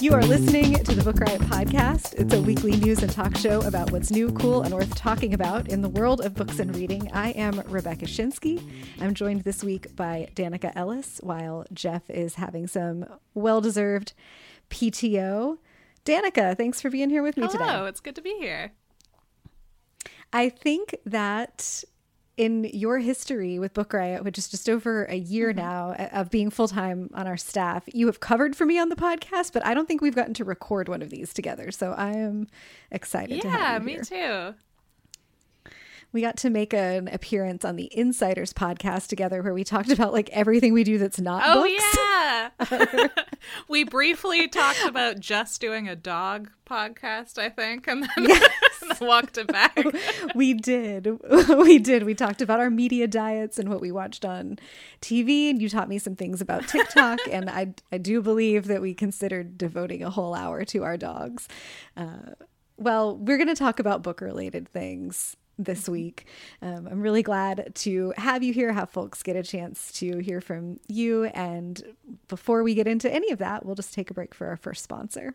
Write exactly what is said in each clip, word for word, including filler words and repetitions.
You are listening to the Book Riot podcast. It's a weekly news and talk show about what's new, cool, and worth talking about in the world of books and reading. I am Rebecca Shinsky. I'm joined this week by Danica Ellis, while Jeff is having some well-deserved P T O. Danica, thanks for being here with me Hello, today. Hello, it's good to be here. I think that in your history with Book Riot, which is just over a year mm-hmm. now of being full-time on our staff, you have covered for me on the podcast, but I don't think we've gotten to record one of these together. So I am excited yeah, to have you here. Yeah, me too. We got to make an appearance on the Insiders podcast together where we talked about like everything we do that's not oh, books. Oh, yeah. We briefly talked about just doing a dog podcast, I think, and then, yes. and then walked it back. We did. We did. We talked about our media diets and what we watched on T V. And you taught me some things about TikTok. And I, I do believe that we considered devoting a whole hour to our dogs. Uh, well, we're going to talk about book-related things this week. Um, I'm really glad to have you here, have folks get a chance to hear from you. And before we get into any of that, we'll just take a break for our first sponsor.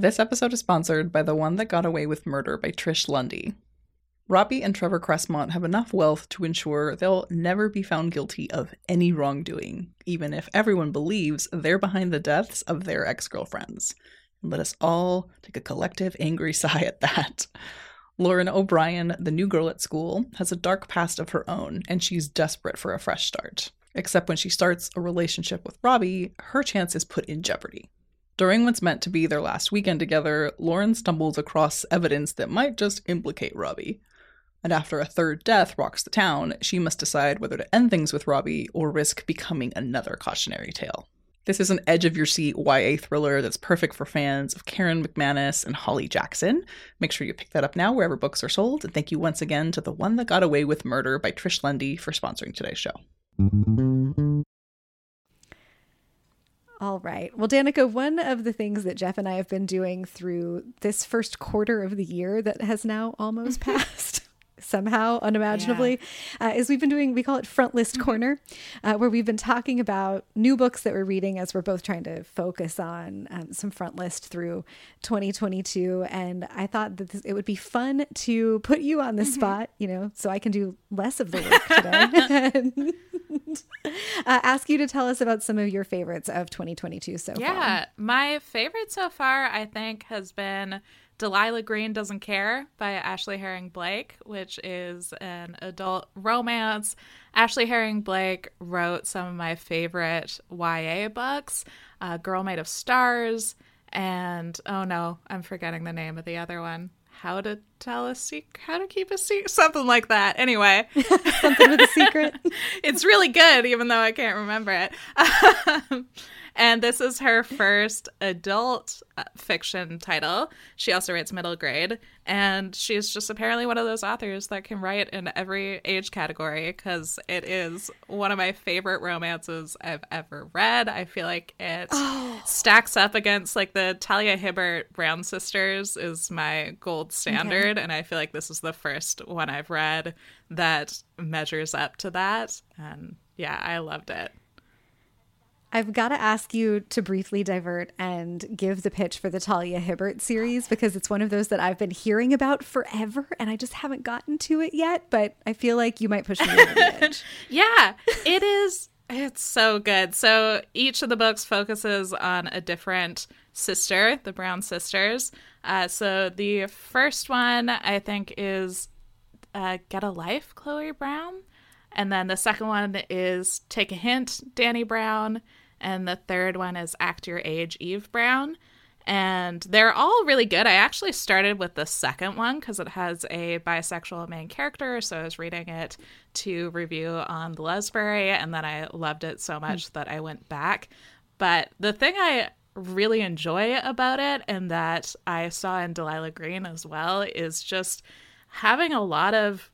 This episode is sponsored by The One That Got Away with Murder by Trish Lundy. Robbie and Trevor Cressmont have enough wealth to ensure they'll never be found guilty of any wrongdoing, even if everyone believes they're behind the deaths of their ex-girlfriends. Let us all take a collective angry sigh at that. Lauren O'Brien, the new girl at school, has a dark past of her own, and she's desperate for a fresh start. Except when she starts a relationship with Robbie, her chance is put in jeopardy. During what's meant to be their last weekend together, Lauren stumbles across evidence that might just implicate Robbie. And after a third death rocks the town, she must decide whether to end things with Robbie or risk becoming another cautionary tale. This is an edge-of-your-seat Y A thriller that's perfect for fans of Karen McManus and Holly Jackson. Make sure you pick that up now wherever books are sold. And thank you once again to The One That Got Away with Murder by Trish Lundy for sponsoring today's show. All right. Well, Danica, one of the things that Jeff and I have been doing through this first quarter of the year that has now almost passed, somehow unimaginably, yeah. uh, is we've been doing, we call it Front List mm-hmm. Corner, uh, where we've been talking about new books that we're reading as we're both trying to focus on um, some front list through twenty twenty-two. And I thought that this, it would be fun to put you on the mm-hmm. spot, you know, so I can do less of the work today. Uh, ask you to tell us about some of your favorites of twenty twenty-two so yeah, far. Yeah, my favorite so far, I think, has been Delilah Green Doesn't Care by Ashley Herring Blake, which is an adult romance. Ashley Herring Blake wrote some of my favorite Y A books, uh, Girl Made of Stars, and oh no, I'm forgetting the name of the other one. How to tell a secret, how to keep a secret, something like that. Anyway. Something with a secret. It's really good, even though I can't remember it. Um, And this is her first adult fiction title. She also writes middle grade. And she's just apparently one of those authors that can write in every age category, because it is one of my favorite romances I've ever read. I feel like it oh. stacks up against, like, the Talia Hibbert Brown Sisters is my gold standard. Okay. And I feel like this is the first one I've read that measures up to that. And yeah, I loved it. I've got to ask you to briefly divert and give the pitch for the Talia Hibbert series, because it's one of those that I've been hearing about forever and I just haven't gotten to it yet, but I feel like you might push me over the edge. Yeah, it is. It's so good. So each of the books focuses on a different sister, the Brown Sisters. Uh, so the first one, I think, is uh, Get a Life, Chloe Brown. And then the second one is Take a Hint, Danny Brown. And the third one is Act Your Age, Eve Brown. And they're all really good. I actually started with the second one because it has a bisexual main character. So I was reading it to review on the Lesbury. And then I loved it so much mm-hmm. that I went back. But the thing I really enjoy about it, and that I saw in Delilah Green as well, is just having a lot of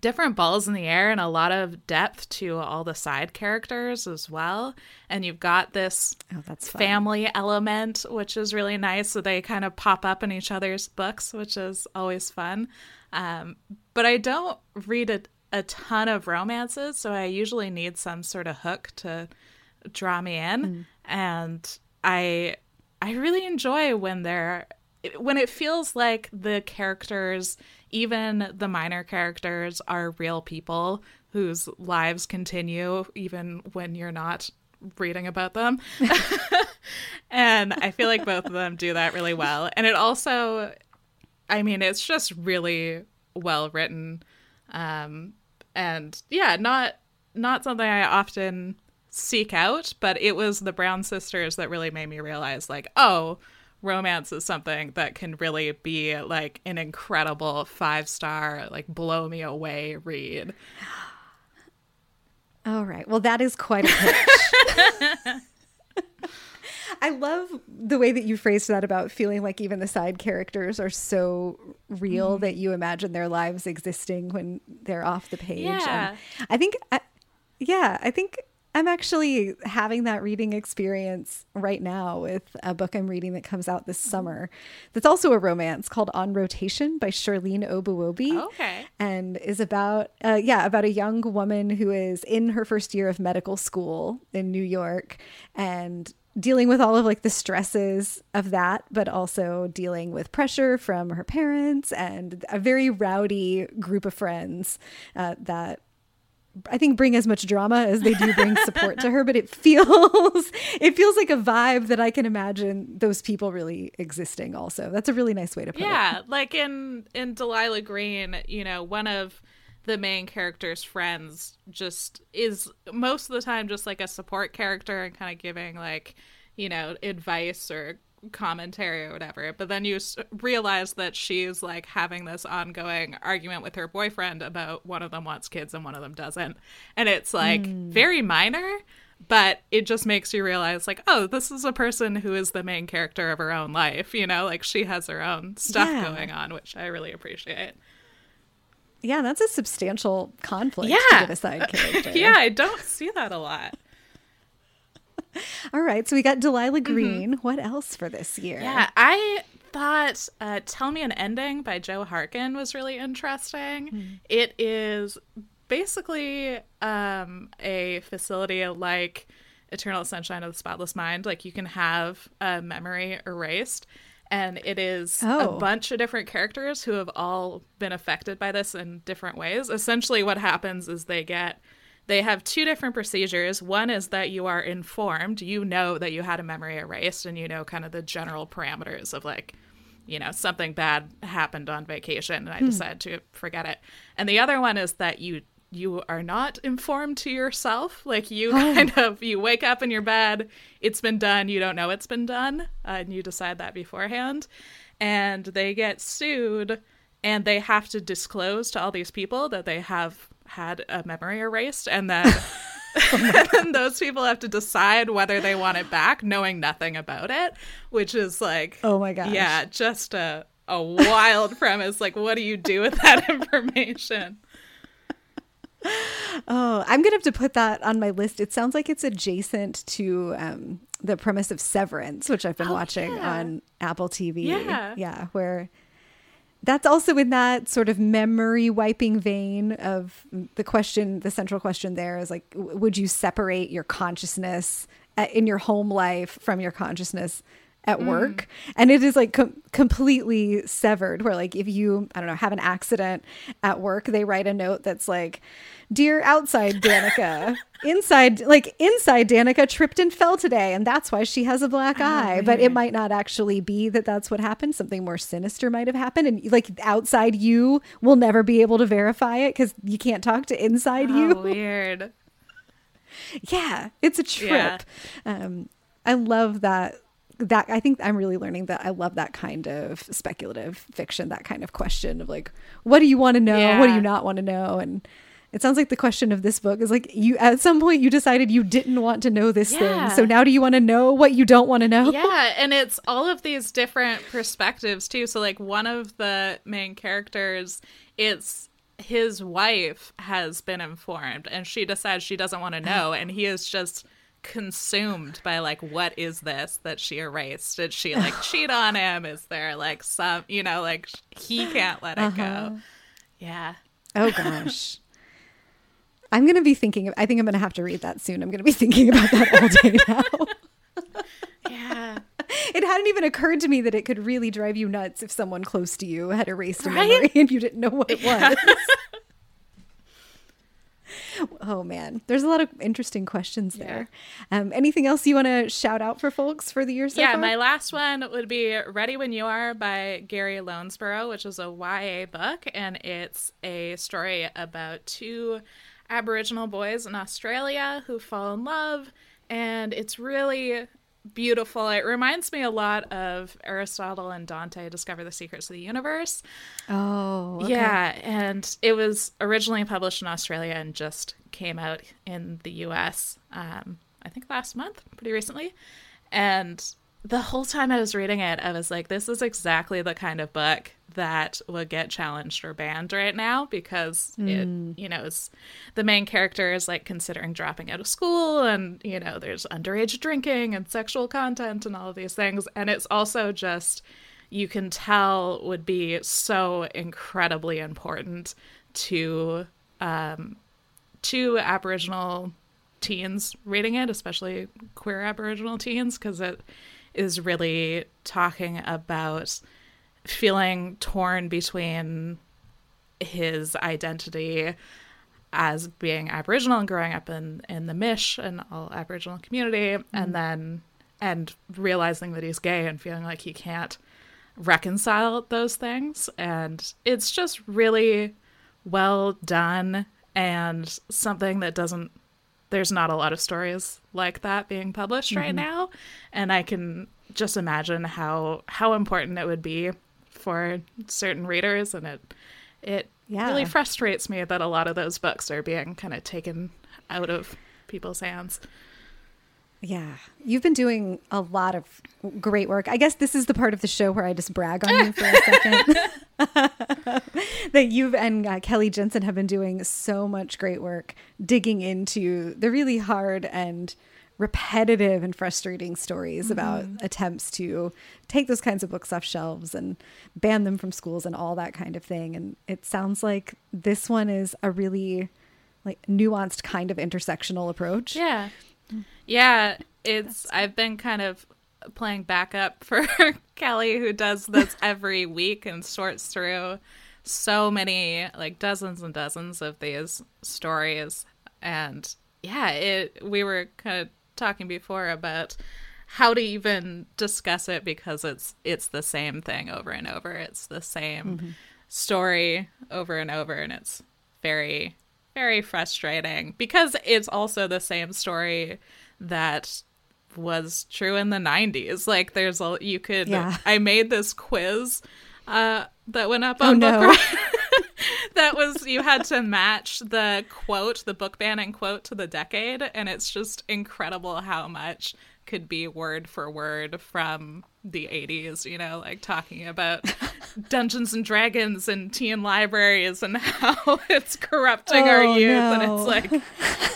different balls in the air and a lot of depth to all the side characters as well. And you've got this oh, that's family fun. element, which is really nice. So they kind of pop up in each other's books, which is always fun. Um, but I don't read a, a ton of romances, so I usually need some sort of hook to draw me in. Mm. And I I really enjoy when they're when it feels like the characters, even the minor characters, are real people whose lives continue even when you're not reading about them. And I feel like both of them do that really well. And it also, I mean, it's just really well written. Um, and yeah, not not something I often seek out, but it was the Brown Sisters that really made me realize, like, oh, romance is something that can really be like an incredible five-star, like, blow me away read. All right. Well, that is quite a pitch. I love the way that you phrased that about feeling like even the side characters are so real mm-hmm. that you imagine their lives existing when they're off the page. Yeah. And I think, I, yeah, I think I'm actually having that reading experience right now with a book I'm reading that comes out this summer that's also a romance called On Rotation by Charlene Obuobi. Okay. And is about, uh, yeah, about a young woman who is in her first year of medical school in New York and dealing with all of, like, the stresses of that, but also dealing with pressure from her parents and a very rowdy group of friends uh, that I think bring as much drama as they do bring support to her, but it feels it feels like a vibe that I can imagine those people really existing also. That's a really nice way to put yeah, it. Yeah, like in, in Delilah Green, you know, one of the main character's friends just is most of the time just like a support character and kind of giving, like, you know, advice or commentary or whatever, but then you realize that she's, like, having this ongoing argument with her boyfriend about one of them wants kids and one of them doesn't, and it's, like, mm. very minor, but it just makes you realize, like, oh, this is a person who is the main character of her own life, you know, like, she has her own stuff yeah. going on, which I really appreciate. Yeah, that's a substantial conflict yeah. to give a side character. Yeah, I don't see that a lot. All right, so we got Delilah Green. Mm-hmm. What else for this year? Yeah, I thought uh, Tell Me an Ending by Joe Harkin was really interesting. Mm-hmm. It is basically um, a facility like Eternal Sunshine of the Spotless Mind. Like, you can have a memory erased, and it is oh. a bunch of different characters who have all been affected by this in different ways. Essentially what happens is they get... They have two different procedures. One is that you are informed. You know that you had a memory erased and you know kind of the general parameters of, like, you know, something bad happened on vacation and I hmm. decided to forget it. And the other one is that you you are not informed to yourself. Like, you kind of, you wake up in your bed, it's been done, you don't know it's been done, uh, and you decide that beforehand. And they get sued and they have to disclose to all these people that they have had a memory erased, and then And those people have to decide whether they want it back, knowing nothing about it, which is like, oh my gosh, yeah, just a a wild premise. Like, what do you do with that information? Oh, I'm gonna have to put that on my list. It sounds like it's adjacent to um the premise of Severance, which I've been oh, watching yeah. on Apple T V. Yeah, yeah, where that's also in that sort of memory wiping vein of the question. The central question there is like, would you separate your consciousness in your home life from your consciousness at work? Mm. And it is like com- completely severed, where like if you, I don't know, have an accident at work, they write a note that's like, dear outside Danica, inside, like inside Danica tripped and fell today, and that's why she has a black oh, eye. Man. But it might not actually be that that's what happened. Something more sinister might have happened, and like outside you will never be able to verify it because you can't talk to inside oh, you. Weird. Yeah, it's a trip. Yeah. Um, I love that. That I think I'm really learning that I love that kind of speculative fiction, that kind of question of like, what do you want to know? Yeah. What do you not want to know? And it sounds like the question of this book is like, you at some point you decided you didn't want to know this yeah. thing. So now do you want to know what you don't want to know? Yeah. And it's all of these different perspectives too. So like one of the main characters, it's his wife has been informed and she decides she doesn't want to know. And he is just consumed by like, what is this that she erased? Did she like cheat on him? Is there like some, you know, like he can't let uh-huh. it go. Yeah. Oh gosh. I'm gonna be thinking of, I think I'm gonna have to read that soon. I'm gonna be thinking about that all day now. Yeah. It hadn't even occurred to me that it could really drive you nuts if someone close to you had erased a right? memory and you didn't know what it yeah. was. Oh man, there's a lot of interesting questions there. Yeah. Um, anything else you want to shout out for folks for the year so yeah, far? Yeah, my last one would be Ready When You Are by Gary Lonesborough, which is a Y A book, and it's a story about two Aboriginal boys in Australia who fall in love, and it's really beautiful. It reminds me a lot of Aristotle and Dante Discover the Secrets of the Universe. Oh, okay. Yeah, and it was originally published in Australia and just came out in the U S um I think last month, pretty recently. And the whole time I was reading it, I was like, this is exactly the kind of book that would get challenged or banned right now, because mm. it, you know, it's, the main character is like considering dropping out of school, and you know, there's underage drinking and sexual content and all of these things. And it's also just, you can tell would be so incredibly important to um, to Aboriginal teens reading it, especially queer Aboriginal teens, because it is really talking about feeling torn between his identity as being Aboriginal and growing up in, in the Mish and all Aboriginal community, mm-hmm. and then and realizing that he's gay and feeling like he can't reconcile those things. And it's just really well done, and something that doesn't, there's not a lot of stories like that being published mm-hmm. right now. And I can just imagine how how important it would be for certain readers. And it it yeah. really frustrates me that a lot of those books are being kind of taken out of people's hands. Yeah. You've been doing a lot of great work. I guess this is the part of the show where I just brag on you for a second. That you and uh, Kelly Jensen have been doing so much great work, digging into the really hard and repetitive and frustrating stories mm-hmm. about attempts to take those kinds of books off shelves and ban them from schools and all that kind of thing. And it sounds like this one is a really like nuanced kind of intersectional approach. Yeah. Yeah, it's, I've been kind of playing backup for Kelly, who does this every week and sorts through so many, like dozens and dozens of these stories. And yeah, it, we were kind of talking before about how to even discuss it, because it's it's the same thing over and over. It's the same mm-hmm. story over and over, and it's very very frustrating, because it's also the same story that was true in the nineties. Like there's a, you could, yeah. I made this quiz uh, that went up on oh, Book no. Riot that was, you had to match the quote, the book banning quote, to the decade. And it's just incredible how much could be word for word from the eighties, you know, like talking about Dungeons and Dragons and teen libraries and how it's corrupting oh, our youth. No. And it's like,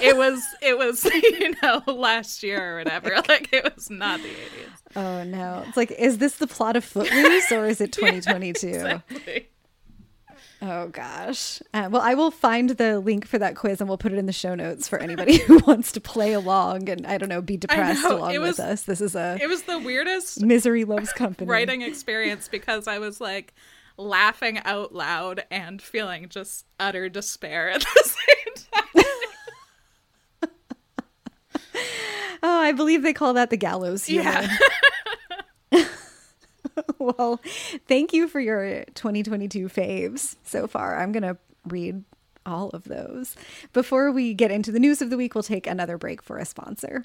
it was, it was, you know, last year or whatever. Like, it was not the eighties. Oh, no. It's like, is this the plot of Footloose or is it twenty twenty-two? Yeah, exactly. Oh, gosh. Uh, well, I will find the link for that quiz and we'll put it in the show notes for anybody who wants to play along and, I don't know, be depressed know, along was, with us. This is a... It was the weirdest... Misery loves company. ...writing experience because I was, like, laughing out loud and feeling just utter despair at the same time. Oh, I believe they call that the gallows humor. Yeah. Well, thank you for your twenty twenty-two faves so far. I'm going to read all of those. Before we get into the news of the week, we'll take another break for a sponsor.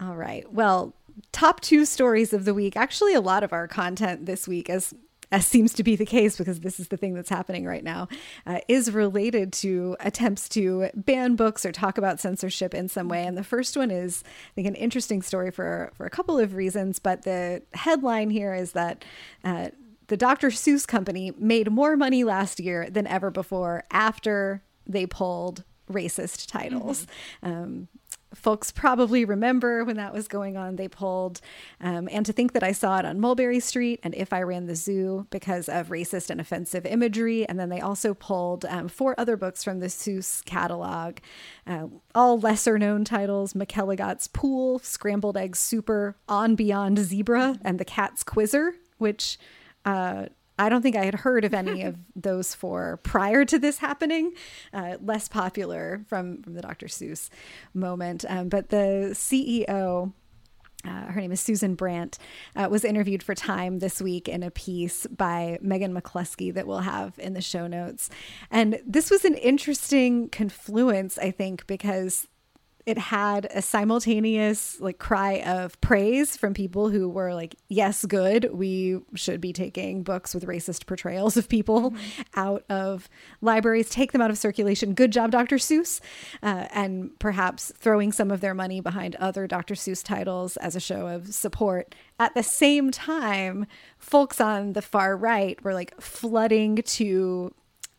All right. Well, top two stories of the week. Actually, a lot of our content this week, as as seems to be the case because this is the thing that's happening right now, uh, is related to attempts to ban books or talk about censorship in some way. And the first one is, I think, an interesting story for, for a couple of reasons. But the headline here is that uh, the Doctor Seuss Company made more money last year than ever before after they pulled racist titles. Mm-hmm. Um, folks probably remember when that was going on, they pulled um, And to Think That I Saw It on Mulberry Street and If I Ran the Zoo because of racist and offensive imagery. And then they also pulled um, four other books from the Seuss catalog, uh, all lesser known titles: McElligott's Pool, Scrambled Egg Super, On Beyond Zebra, and The Cat's Quizzer, which uh, I don't think I had heard of any of those four prior to this happening. Uh, less popular from, from the Doctor Seuss moment. Um, but the C E O, uh, her name is Susan Brandt, uh, was interviewed for Time this week in a piece by Megan McCluskey that we'll have in the show notes. And this was an interesting confluence, I think, because it had a simultaneous like cry of praise from people who were like, yes, good, we should be taking books with racist portrayals of people mm-hmm. out of libraries, take them out of circulation. Good job, Doctor Seuss. Uh, and perhaps throwing some of their money behind other Doctor Seuss titles as a show of support. At the same time, folks on the far right were like flooding to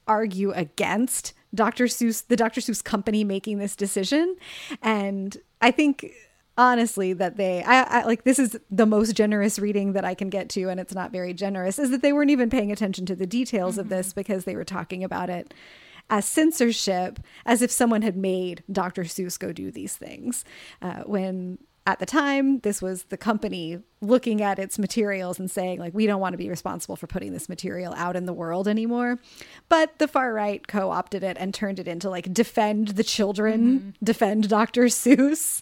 argue against Doctor Seuss, the Doctor Seuss Company making this decision. And I think, honestly, that they, I, I like, this is the most generous reading that I can get to, and it's not very generous, is that they weren't even paying attention to the details mm-hmm. of this because they were talking about it as censorship, as if someone had made Doctor Seuss go do these things. Uh, when at the time, this was the company looking at its materials and saying, like, we don't want to be responsible for putting this material out in the world anymore. But the far right co-opted it and turned it into, like, defend the children, mm-hmm. defend Doctor Seuss.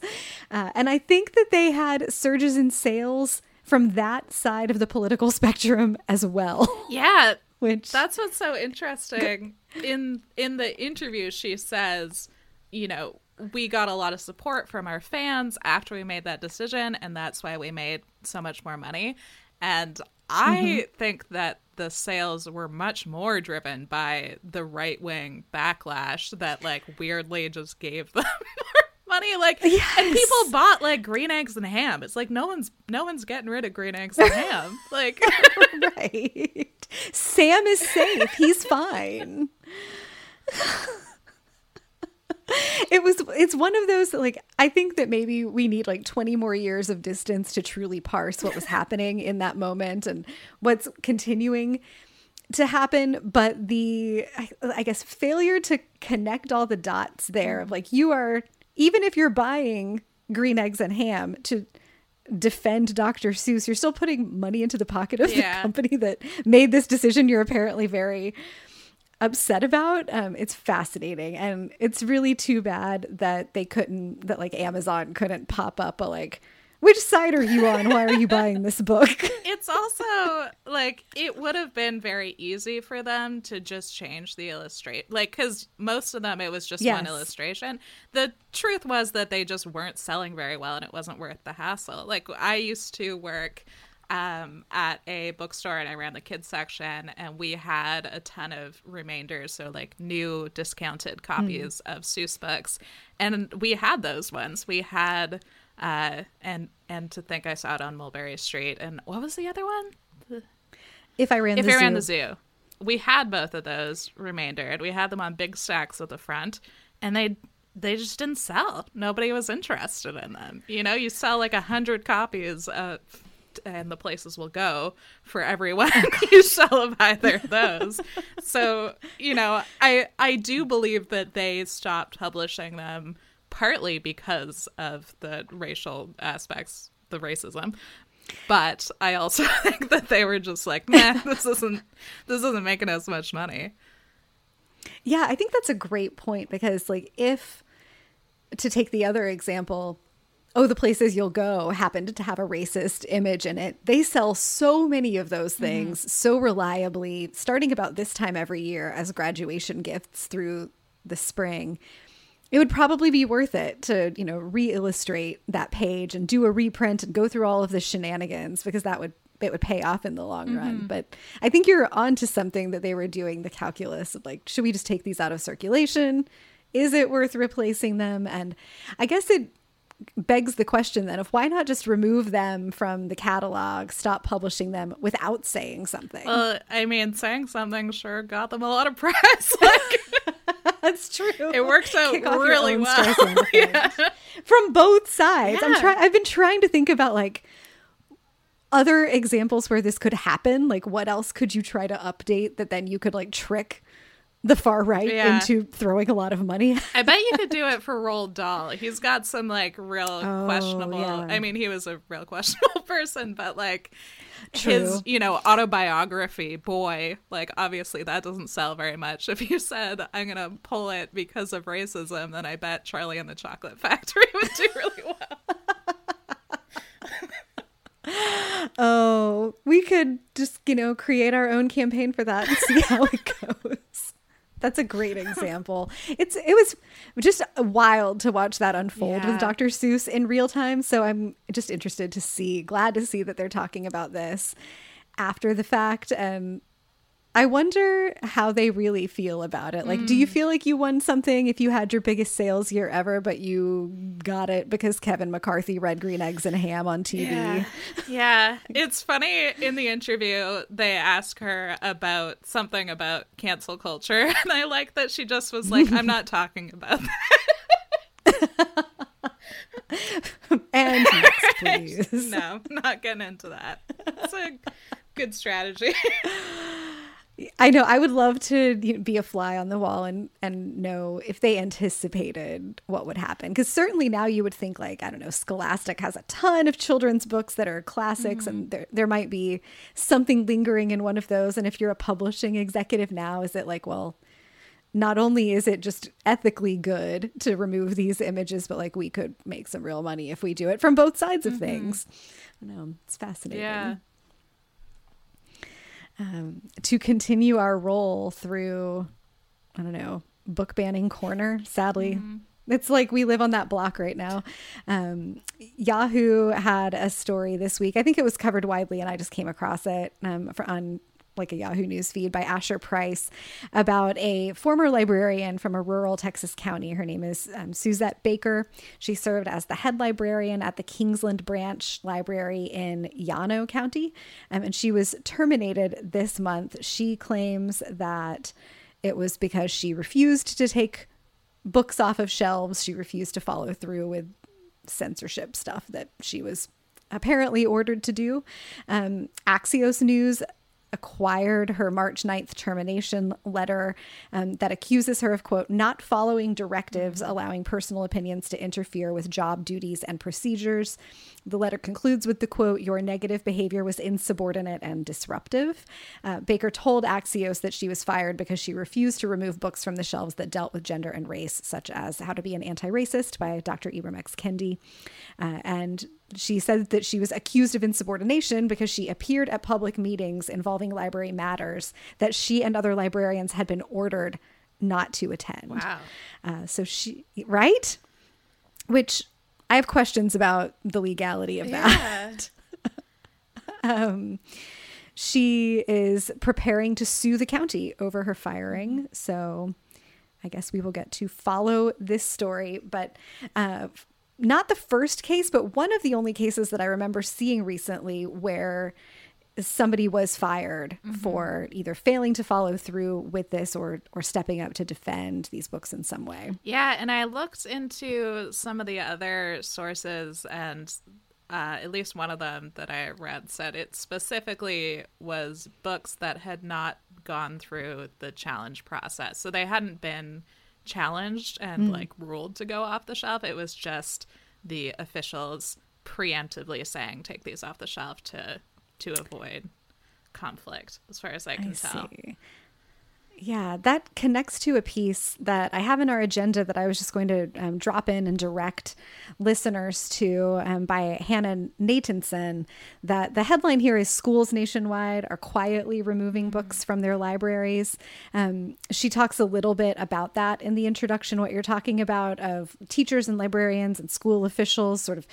Uh, and I think that they had surges in sales from that side of the political spectrum as well. Yeah, which that's what's so interesting. In in the interview, she says, you know, we got a lot of support from our fans after we made that decision, and that's why we made so much more money. And I mm-hmm. think that the sales were much more driven by the right-wing backlash that, like, weirdly just gave them more money. Like, yes. And people bought, like, green eggs and ham. It's like, no one's no one's getting rid of green eggs and ham. Like, right. Sam is safe. He's fine. It was, it's one of those, like, I think that maybe we need like twenty more years of distance to truly parse what was happening in that moment and what's continuing to happen. But the, I, I guess, failure to connect all the dots there of like, you are, even if you're buying green eggs and ham to defend Doctor Seuss, you're still putting money into the pocket of yeah. the company that made this decision you're apparently very upset about. Um, it's fascinating, and it's really too bad that they couldn't, that like Amazon couldn't pop up a like, which side are you on? Why are you buying this book? It's also like, it would have been very easy for them to just change the illustration, like, because most of them it was just yes. one illustration. The truth was that they just weren't selling very well, and it wasn't worth the hassle. Like, I used to work um, at a bookstore, and I ran the kids section, and we had a ton of remainders, so like new discounted copies mm. of Seuss books, and we had those ones. We had uh, and and to think I saw it on Mulberry Street, and what was the other one? The... If I ran if the I zoo. ran the zoo. We had both of those remaindered. We had them on big stacks at the front, and they they just didn't sell. Nobody was interested in them. You know, you sell like a hundred copies, of, and the places will go for every one you sell of either of those. So, you know, I I do believe that they stopped publishing them partly because of the racial aspects, the racism. But I also think that they were just like, nah, this isn't this isn't making us much money. Yeah, I think that's a great point, because like, if to take the other example, Oh, the Places You'll Go happened to have a racist image in it. They sell so many of those things mm-hmm. so reliably, starting about this time every year as graduation gifts through the spring. It would probably be worth it to, you know, re-illustrate that page and do a reprint and go through all of the shenanigans, because that would it would pay off in the long mm-hmm. run. But I think you're onto something, that they were doing the calculus of like, should we just take these out of circulation? Is it worth replacing them? And I guess it begs the question then of why not just remove them from the catalog, stop publishing them without saying something? Well, I mean, saying something sure got them a lot of press. Like... That's true. It works out really well yeah. from both sides. Yeah. I'm trying. I've been trying to think about like other examples where this could happen. Like, what else could you try to update that then you could like trick the far right yeah. into throwing a lot of money? I bet you could do it for Roald Dahl. He's got some like real oh, questionable. Yeah. I mean, he was a real questionable person, but like. True. His, you know, autobiography, Boy, like, obviously that doesn't sell very much. If you said, I'm going to pull it because of racism, then I bet Charlie and the Chocolate Factory would do really well. Oh, we could just, you know, create our own campaign for that and see how it goes. That's a great example. It's it was just wild to watch that unfold yeah. with Doctor Seuss in real time. So I'm just interested to see, glad to see that they're talking about this after the fact. And I wonder how they really feel about it. Like, mm. do you feel like you won something if you had your biggest sales year ever, but you got it because Kevin McCarthy read Green Eggs and Ham on T V? Yeah. yeah. It's funny, in the interview, they ask her about something about cancel culture. And I like that she just was like, I'm not talking about that. And next, please. No, not getting into that. It's a good strategy. I know. I would love to you know, be a fly on the wall and, and know if they anticipated what would happen. Because certainly now you would think like, I don't know, Scholastic has a ton of children's books that are classics mm-hmm. and there there might be something lingering in one of those. And if you're a publishing executive now, is it like, well, not only is it just ethically good to remove these images, but like we could make some real money if we do it from both sides of mm-hmm. things. I know. It's fascinating. Yeah. Um, to continue our role through, I don't know, book banning corner, sadly. Mm-hmm. It's like we live on that block right now. Um, Yahoo had a story this week. I think it was covered widely and I just came across it um, for, on like a Yahoo News feed by Asher Price about a former librarian from a rural Texas county. Her name is um, Suzette Baker. She served as the head librarian at the Kingsland Branch Library in Llano County, um, and she was terminated this month. She claims that it was because she refused to take books off of shelves. She refused to follow through with censorship stuff that she was apparently ordered to do. Um, Axios News acquired her March ninth termination letter um, that accuses her of, quote, not following directives, allowing personal opinions to interfere with job duties and procedures. The letter concludes with the quote, your negative behavior was insubordinate and disruptive. Uh, Baker told Axios that she was fired because she refused to remove books from the shelves that dealt with gender and race, such as How to Be an Anti-Racist by Doctor Ibram X. Kendi. Uh, and she said that she was accused of insubordination because she appeared at public meetings involving library matters that she and other librarians had been ordered not to attend. Wow. Uh, so she, right? Which I have questions about the legality of that. Yeah. Um, she is preparing to sue the county over her firing. So I guess we will get to follow this story. But uh, not the first case, but one of the only cases that I remember seeing recently where somebody was fired mm-hmm. for either failing to follow through with this or or stepping up to defend these books in some way. Yeah, and I looked into some of the other sources, and uh, at least one of them that I read said it specifically was books that had not gone through the challenge process. So they hadn't been challenged and mm. like ruled to go off the shelf. It was just the officials preemptively saying, take these off the shelf to to avoid conflict, as far as I can I tell. See. Yeah, that connects to a piece that I have in our agenda that I was just going to um, drop in and direct listeners to um, by Hannah Natanson. That the headline here is "Schools Nationwide Are Quietly Removing Books from Their Libraries." Um, she talks a little bit about that in the introduction, what you're talking about of teachers and librarians and school officials sort of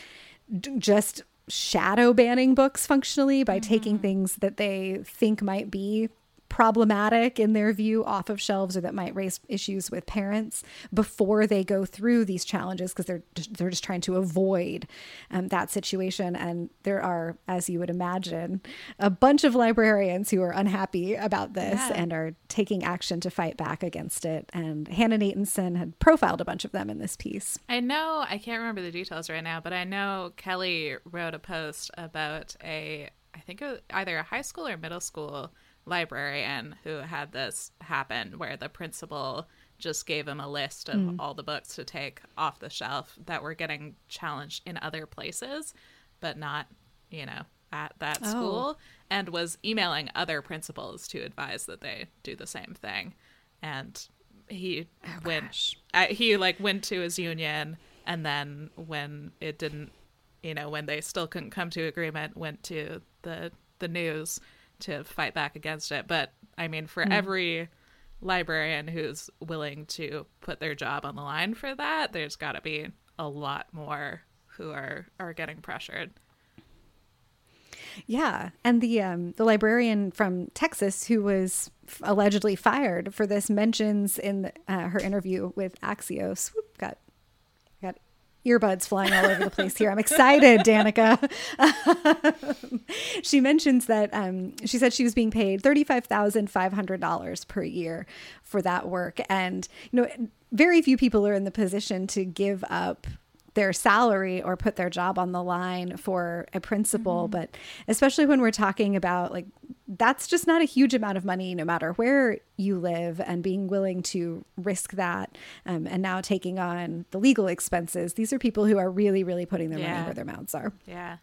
d- just shadow banning books functionally by mm-hmm. taking things that they think might be problematic in their view off of shelves or that might raise issues with parents before they go through these challenges, because they're they're just trying to avoid um, that situation. And there are, as you would imagine, a bunch of librarians who are unhappy about this yeah. and are taking action to fight back against it. And Hannah Natanson had profiled a bunch of them in this piece. I know, I can't remember the details right now, but I know Kelly wrote a post about a, I think it was either a high school or middle school librarian who had this happen, where the principal just gave him a list of mm. all the books to take off the shelf that were getting challenged in other places, but not, you know, at that oh. school, and was emailing other principals to advise that they do the same thing. And he oh, went, uh, he like went to his union, and then when it didn't, you know, when they still couldn't come to agreement, went to the the news to fight back against it. But I mean, for mm. every librarian who's willing to put their job on the line for that, there's got to be a lot more who are are getting pressured. Yeah. And the um the librarian from Texas who was f- allegedly fired for this mentions in the, uh, her interview with Axios, whoop, got earbuds flying all over the place here. I'm excited, Danica. Um, she mentions that um, she said she was being paid thirty-five thousand five hundred dollars per year for that work. And, you know, very few people are in the position to give up their salary or put their job on the line for a principal. Mm-hmm. But especially when we're talking about, like, that's just not a huge amount of money, no matter where you live, and being willing to risk that. Um, and now taking on the legal expenses. These are people who are really, really putting their yeah. money where their mouths are. Yeah.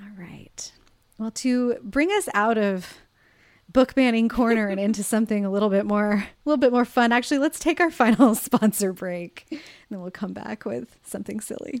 All right. Well, to bring us out of book banning corner and into something a little bit more, a little bit more fun. Actually, let's take our final sponsor break, and then we'll come back with something silly.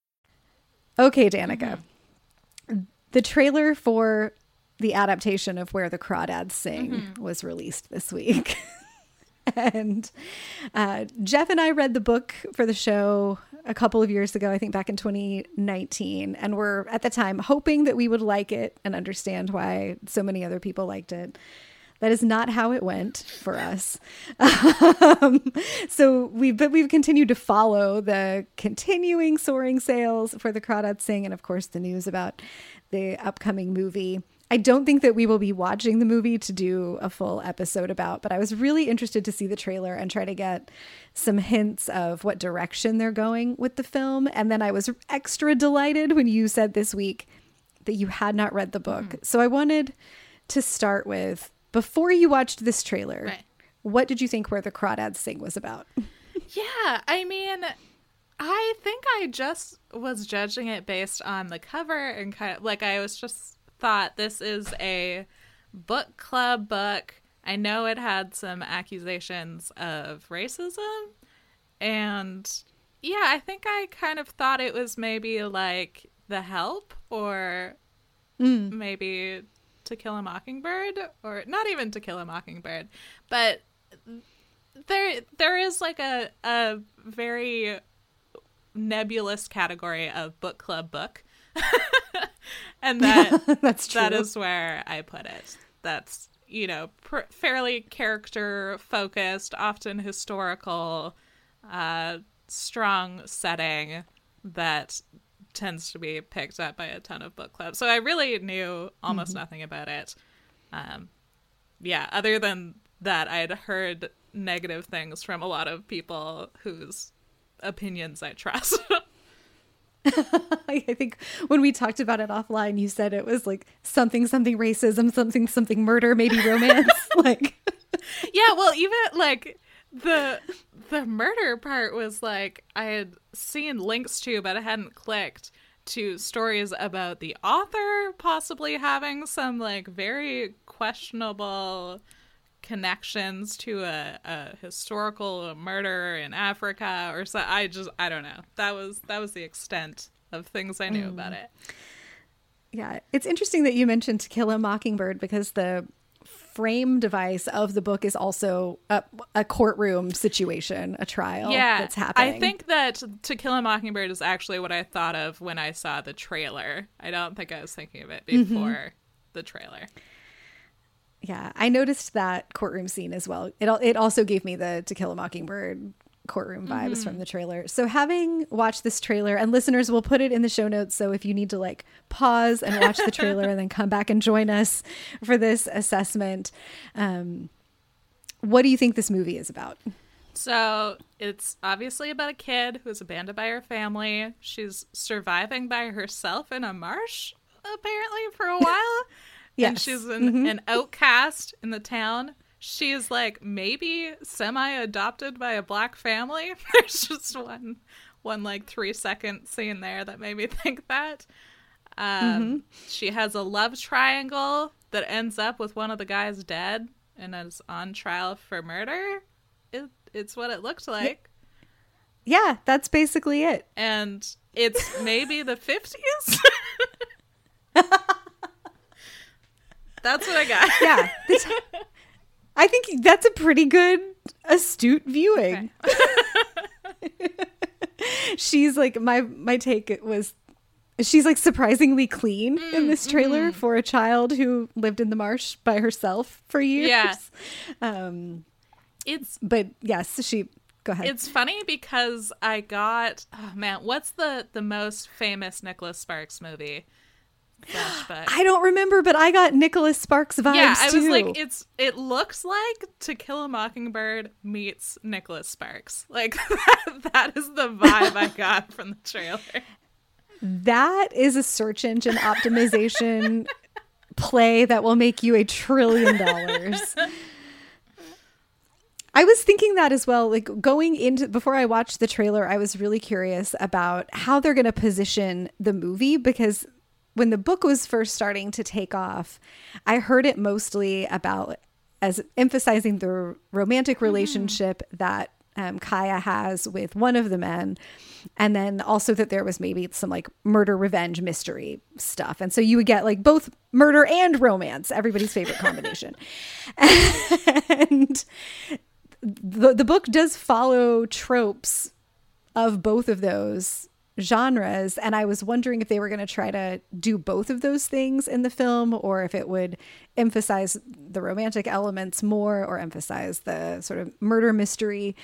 Okay, Danica, mm-hmm. the trailer for the adaptation of Where the Crawdads Sing mm-hmm. was released this week. And uh, Jeff and I read the book for the show a couple of years ago, I think back in twenty nineteen, and were at the time hoping that we would like it and understand why so many other people liked it. That is not how it went for us. Um, so we, but we've continued to follow the continuing soaring sales for The Crawdads Sing, and of course the news about the upcoming movie. I don't think that we will be watching the movie to do a full episode about, but I was really interested to see the trailer and try to get some hints of what direction they're going with the film. And then I was extra delighted when you said this week that you had not read the book. Mm. So I wanted to start with, before you watched this trailer, right, what did you think Where the Crawdads Sing was about? Yeah, I mean, I think I just was judging it based on the cover and kind of like I was just... thought this is a book club book. I know it had some accusations of racism, and yeah, I think I kind of thought it was maybe like The Help or mm. maybe To Kill a Mockingbird, or not even To Kill a Mockingbird, but there there is like a a very nebulous category of book club book. And that that's true. That is where I put it. That's, you know, pr- fairly character focused, often historical, uh, strong setting that tends to be picked up by a ton of book clubs. So I really knew almost mm-hmm. nothing about it. Um, yeah, other than that, I had heard negative things from a lot of people whose opinions I trust. I think when we talked about it offline, you said it was like something, something racism, something, something murder, maybe romance. Like, yeah, well, even like the the murder part was like I had seen links to, but I hadn't clicked to stories about the author possibly having some like very questionable connections to a, a historical murder in Africa or so. I just, I don't know. That was, that was the extent of things I knew mm. about it. Yeah. It's interesting that you mentioned To Kill a Mockingbird, because the frame device of the book is also a, a courtroom situation, a trial yeah, that's happening. I think that To Kill a Mockingbird is actually what I thought of when I saw the trailer. I don't think I was thinking of it before mm-hmm. the trailer. Yeah, I noticed that courtroom scene as well. It it also gave me the To Kill a Mockingbird courtroom vibes mm-hmm. from the trailer. So having watched this trailer, and listeners, will put it in the show notes, so if you need to like pause and watch the trailer and then come back and join us for this assessment, um, what do you think this movie is about? So it's obviously about a kid who's abandoned by her family. She's surviving by herself in a marsh, apparently, for a while. Yes. And she's an, mm-hmm. an outcast in the town. She is like maybe semi-adopted by a black family. There's just one, one like three second scene there that made me think that. Um, mm-hmm. She has a love triangle that ends up with one of the guys dead and is on trial for murder. It, it's what it looked like. Yeah, that's basically it. And it's maybe the fifties. That's what I got. Yeah. This, I think that's a pretty good, astute viewing. Okay. She's like, my my take was, she's like surprisingly clean mm, in this trailer mm. for a child who lived in the marsh by herself for years. Yeah. Um, it's But yes, she, go ahead. It's funny because I got, oh man, what's the, the most famous Nicholas Sparks movie? I don't remember, but I got Nicholas Sparks vibes. Yeah, I was too. Like, it's it looks like To Kill a Mockingbird meets Nicholas Sparks. Like that, that is the vibe I got from the trailer. That is a search engine optimization play that will make you a trillion dollars. I was thinking that as well. Like going into, before I watched the trailer, I was really curious about how they're going to position the movie, because when the book was first starting to take off, I heard it mostly about as emphasizing the romantic relationship mm. that um, Kaya has with one of the men. And then also that there was maybe some like murder revenge mystery stuff. And so you would get like both murder and romance, everybody's favorite combination. And the, the book does follow tropes of both of those genres. And I was wondering if they were going to try to do both of those things in the film, or if it would emphasize the romantic elements more, or emphasize the sort of murder mystery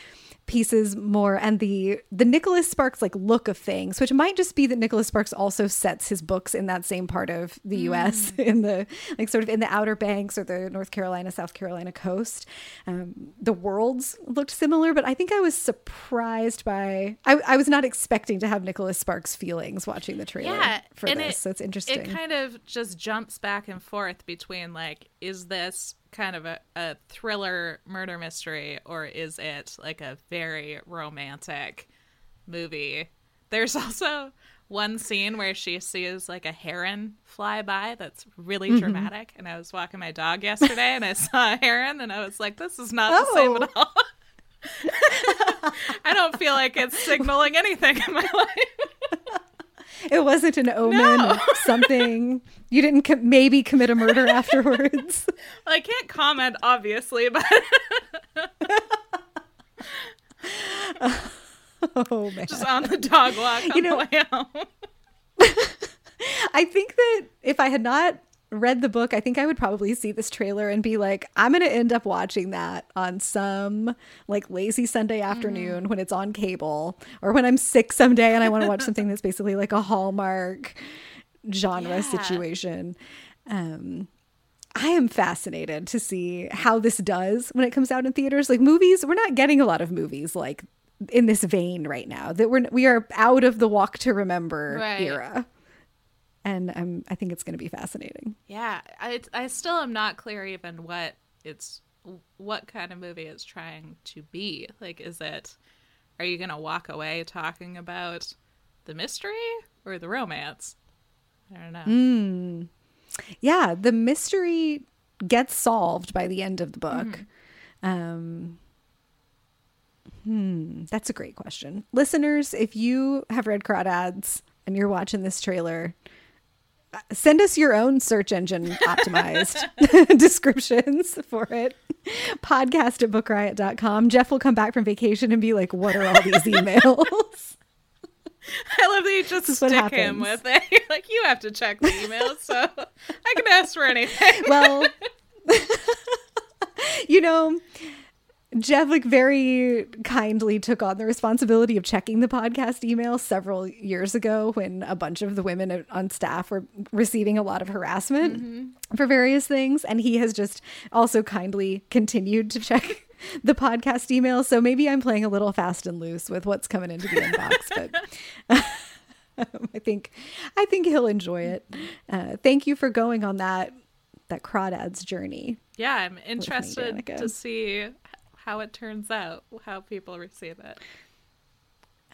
pieces more, and the the Nicholas Sparks like look of things, which might just be that Nicholas Sparks also sets his books in that same part of the U S mm. in the like sort of in the Outer Banks or the North Carolina, South Carolina coast. Um, the worlds looked similar, but I think I was surprised by I, I was not expecting to have Nicholas Sparks feelings watching the trailer yeah, for this. It, so it's interesting. It kind of just jumps back and forth between like, is this kind of a, a thriller murder mystery, or is it like a very romantic movie? There's also one scene where she sees like a heron fly by that's really mm-hmm. dramatic, and I was walking my dog yesterday and I saw a heron and I was like, this is not oh. the same at all. I don't feel like it's signaling anything in my life. It wasn't an omen no. or something. You didn't com- maybe commit a murder afterwards. Well, I can't comment, obviously, but... oh, man. Just on the dog walk on you know, the way home. I think that if I had not read the book, I think I would probably see this trailer and be like, I'm going to end up watching that on some like lazy Sunday afternoon mm. when it's on cable, or when I'm sick someday and I want to watch something that's basically like a Hallmark genre yeah. situation. Um, I am fascinated to see how this does when it comes out in theaters. Like movies, we're not getting a lot of movies like in this vein right now, that we're, we are out of the Walk to Remember right. era. And I'm, I think it's going to be fascinating. Yeah, I, I still am not clear even what it's, what kind of movie it's trying to be. Like, is it, are you going to walk away talking about the mystery or the romance? I don't know. Mm. Yeah, the mystery gets solved by the end of the book. Mm-hmm. Um hmm, that's a great question. Listeners, if you have read Crawdads and you're watching this trailer, send us your own search engine optimized descriptions for it. Podcast at book riot dot com. Jeff will come back from vacation and be like, what are all these emails? I love that you just stick him with it. You're like, you have to check the emails, so I can ask for anything. Well, you know... Jeff like very kindly took on the responsibility of checking the podcast email several years ago when a bunch of the women on staff were receiving a lot of harassment mm-hmm. for various things. And he has just also kindly continued to check the podcast email. So maybe I'm playing a little fast and loose with what's coming into the inbox, but um, I think I think he'll enjoy it. Uh, thank you for going on that, that Crawdads journey. Yeah, I'm interested me, to see how it turns out, how people receive it.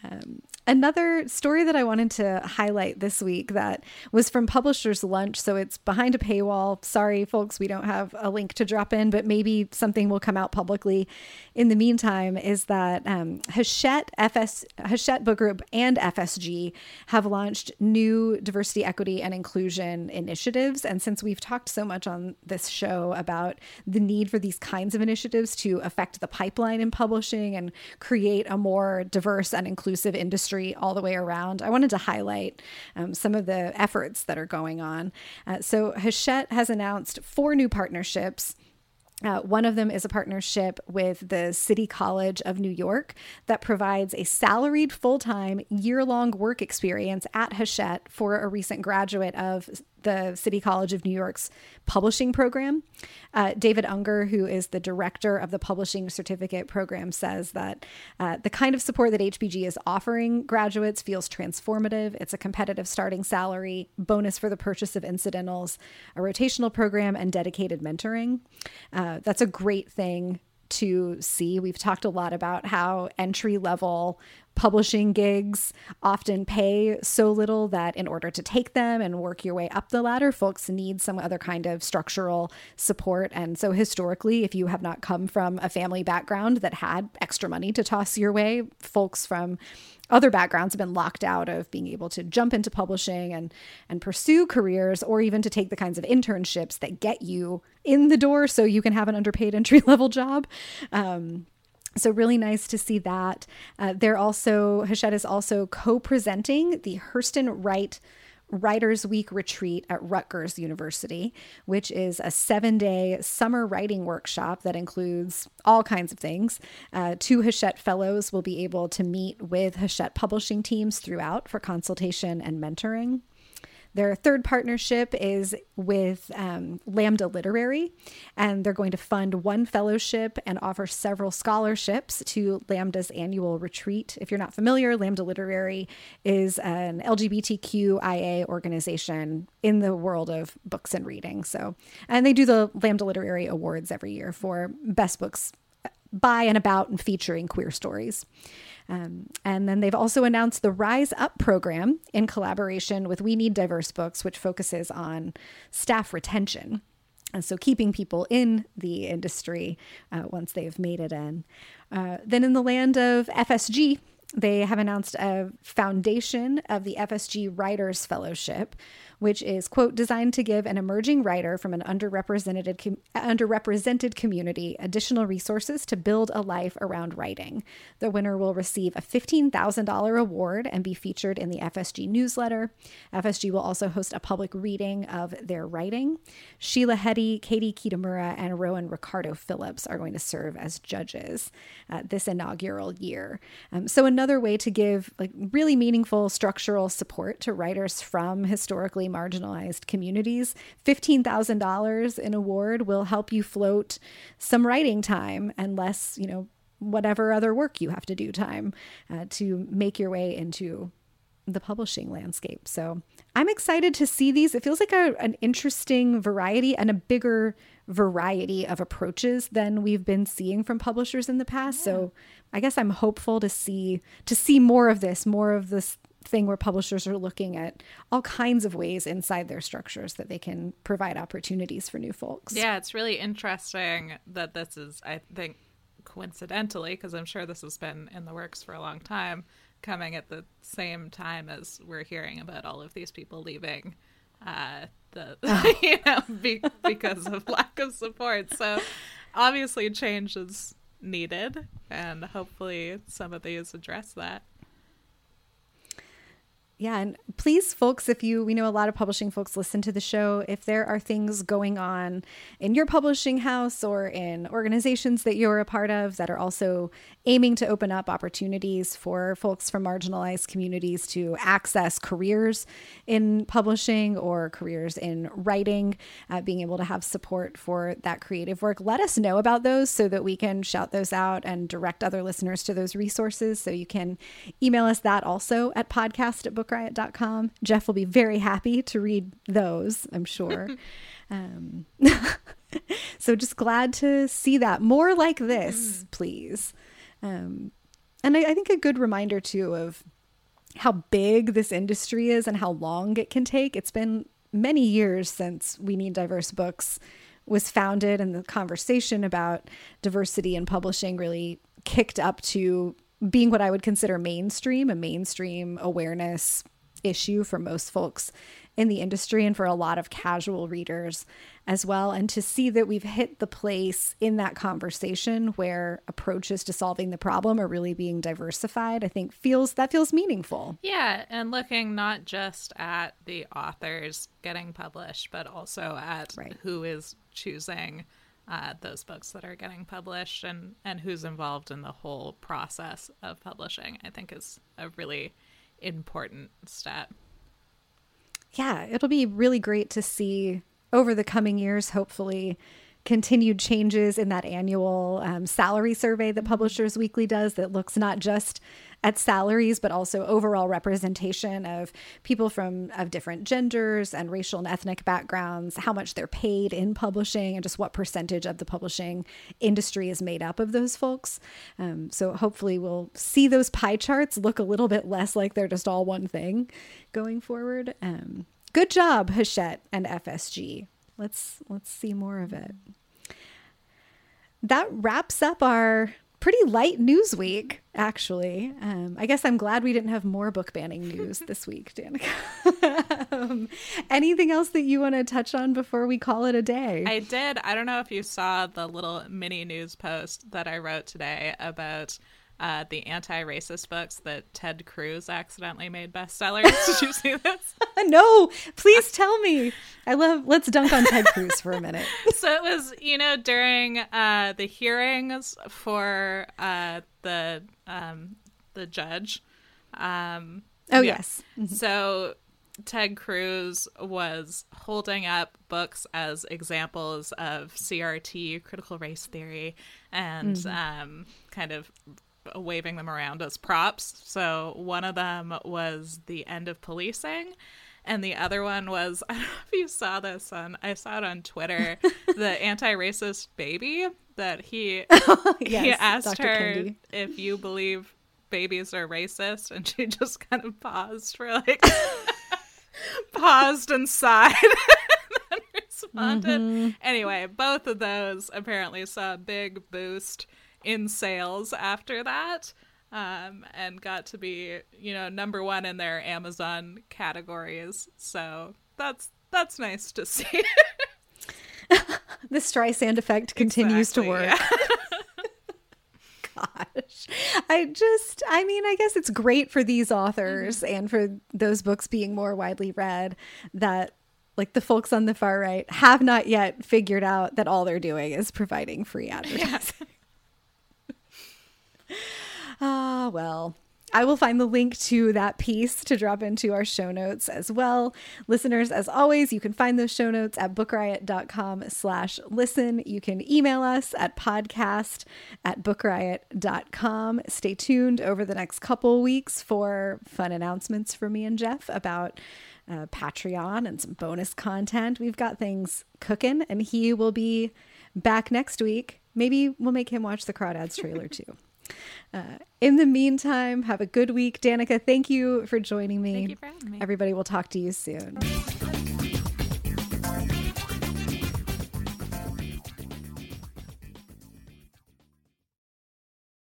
Um, another story that I wanted to highlight this week that was from Publisher's Lunch, so it's behind a paywall. Sorry, folks, we don't have a link to drop in, but maybe something will come out publicly in the meantime, is that um, Hachette, F S, Hachette Book Group and F S G have launched new diversity, equity, and inclusion initiatives. And since we've talked so much on this show about the need for these kinds of initiatives to affect the pipeline in publishing and create a more diverse and inclusive inclusive industry all the way around, I wanted to highlight um, some of the efforts that are going on. Uh, so Hachette has announced four new partnerships. Uh, one of them is a partnership with the City College of New York that provides a salaried, full-time, year-long work experience at Hachette for a recent graduate of the City College of New York's publishing program. Uh, David Unger, who is the director of the publishing certificate program, says that uh, the kind of support that H B G is offering graduates feels transformative. It's a competitive starting salary, bonus for the purchase of incidentals, a rotational program, and dedicated mentoring. Uh, that's a great thing to see. We've talked a lot about how entry-level publishing gigs often pay so little that in order to take them and work your way up the ladder, folks need some other kind of structural support. And so historically, if you have not come from a family background that had extra money to toss your way, folks from other backgrounds have been locked out of being able to jump into publishing and and pursue careers, or even to take the kinds of internships that get you in the door so you can have an underpaid entry-level job. Um, So really nice to see that. Uh, they're also, Hachette is also co-presenting the Hurston Wright Writers Week retreat at Rutgers University, which is a seven-day summer writing workshop that includes all kinds of things. Uh, two Hachette fellows will be able to meet with Hachette publishing teams throughout for consultation and mentoring. Their third partnership is with um, Lambda Literary, and they're going to fund one fellowship and offer several scholarships to Lambda's annual retreat. If you're not familiar, Lambda Literary is an L G B T Q I A organization in the world of books and reading. So, and they do the Lambda Literary Awards every year for best books by and about and featuring queer stories. Um, and then they've also announced the Rise Up program in collaboration with We Need Diverse Books, which focuses on staff retention. And so keeping people in the industry uh, once they've made it in. Uh, then in the land of F S G, they have announced a foundation of the F S G Writers Fellowship, which is, quote, designed to give an emerging writer from an underrepresented com- underrepresented community additional resources to build a life around writing. The winner will receive a fifteen thousand dollars award and be featured in the F S G newsletter. F S G will also host a public reading of their writing. Sheila Hetty, Katie Kitamura, and Rowan Ricardo Phillips are going to serve as judges uh, this inaugural year. Um, so another Another way to give like really meaningful structural support to writers from historically marginalized communities. fifteen thousand dollars in award will help you float some writing time and less, you know, whatever other work you have to do time uh, to make your way into the publishing landscape. So I'm excited to see these. It feels like a, an interesting variety and a bigger variety of approaches than we've been seeing from publishers in the past. Yeah. So I guess I'm hopeful to see to see more of this, more of this thing where publishers are looking at all kinds of ways inside their structures that they can provide opportunities for new folks. Yeah, it's really interesting that this is, I think, coincidentally, because I'm sure this has been in the works for a long time, coming at the same time as we're hearing about all of these people leaving uh, the oh. you know, be, because of lack of support. So obviously change is needed, and hopefully some of these address that. Yeah, and please, folks, if you, we know a lot of publishing folks listen to the show, if there are things going on in your publishing house or in organizations that you're a part of that are also aiming to open up opportunities for folks from marginalized communities to access careers in publishing or careers in writing, uh, being able to have support for that creative work, let us know about those so that we can shout those out and direct other listeners to those resources. So you can email us that also at podcast at book riot dot com. Jeff will be very happy to read those, I'm sure. um, so just glad to see that. More like this, please. Um, and I, I think a good reminder, too, of how big this industry is and how long it can take. It's been many years since We Need Diverse Books was founded, and the conversation about diversity in publishing really kicked up to being what I would consider mainstream, a mainstream awareness issue for most folks in the industry and for a lot of casual readers as well. And to see that we've hit the place in that conversation where approaches to solving the problem are really being diversified, I think feels that feels meaningful. Yeah. And looking not just at the authors getting published, but also at right. who is choosing Uh, those books that are getting published and, and who's involved in the whole process of publishing, I think is a really important step. Yeah, it'll be really great to see over the coming years, hopefully, continued changes in that annual um, salary survey that Publishers Weekly does that looks not just at salaries, but also overall representation of people from of different genders and racial and ethnic backgrounds, how much they're paid in publishing, and just what percentage of the publishing industry is made up of those folks. Um, so hopefully we'll see those pie charts look a little bit less like they're just all one thing going forward. Um, good job, Hachette and F S G. Let's let's see more of it. That wraps up our pretty light news week, actually. Um, I guess I'm glad we didn't have more book banning news this week, Danica. um, anything else that you want to touch on before we call it a day? I did. I don't know if you saw the little mini news post that I wrote today about uh, the anti-racist books that Ted Cruz accidentally made bestsellers. Did you see this? No, please tell me. I love, let's dunk on Ted Cruz for a minute. So it was, you know, during uh, the hearings for uh, the um, the judge. Um, oh, yeah. Yes. Mm-hmm. So Ted Cruz was holding up books as examples of C R T, critical race theory, and mm-hmm. um, kind of waving them around as props. So one of them was The End of Policing, and the other one was, I don't know if you saw this on, I saw it on Twitter, the anti-racist baby that he, oh, yes, he asked Doctor her Kendi. If you believe babies are racist, and she just kind of paused for like... paused and sighed and then responded. Mm-hmm. Anyway, both of those apparently saw a big boost in sales after that, um, and got to be, you know, number one in their Amazon categories. So that's that's nice to see. The Streisand effect continues exactly, to work. Yeah. Gosh, I just, I mean, I guess it's great for these authors mm-hmm. and for those books being more widely read that, like, the folks on the far right have not yet figured out that all they're doing is providing free advertising. Ah, yeah. uh, well. I will find the link to that piece to drop into our show notes as well. Listeners, as always, you can find those show notes at bookriot.com slash listen. You can email us at podcast at bookriot.com. Stay tuned over the next couple weeks for fun announcements from me and Jeff about uh, Patreon and some bonus content. We've got things cooking, and he will be back next week. Maybe we'll make him watch the Crawdads trailer too. Uh, in the meantime, have a good week. Danica, thank you for joining me. Thank you for having me. Everybody, will talk to you soon.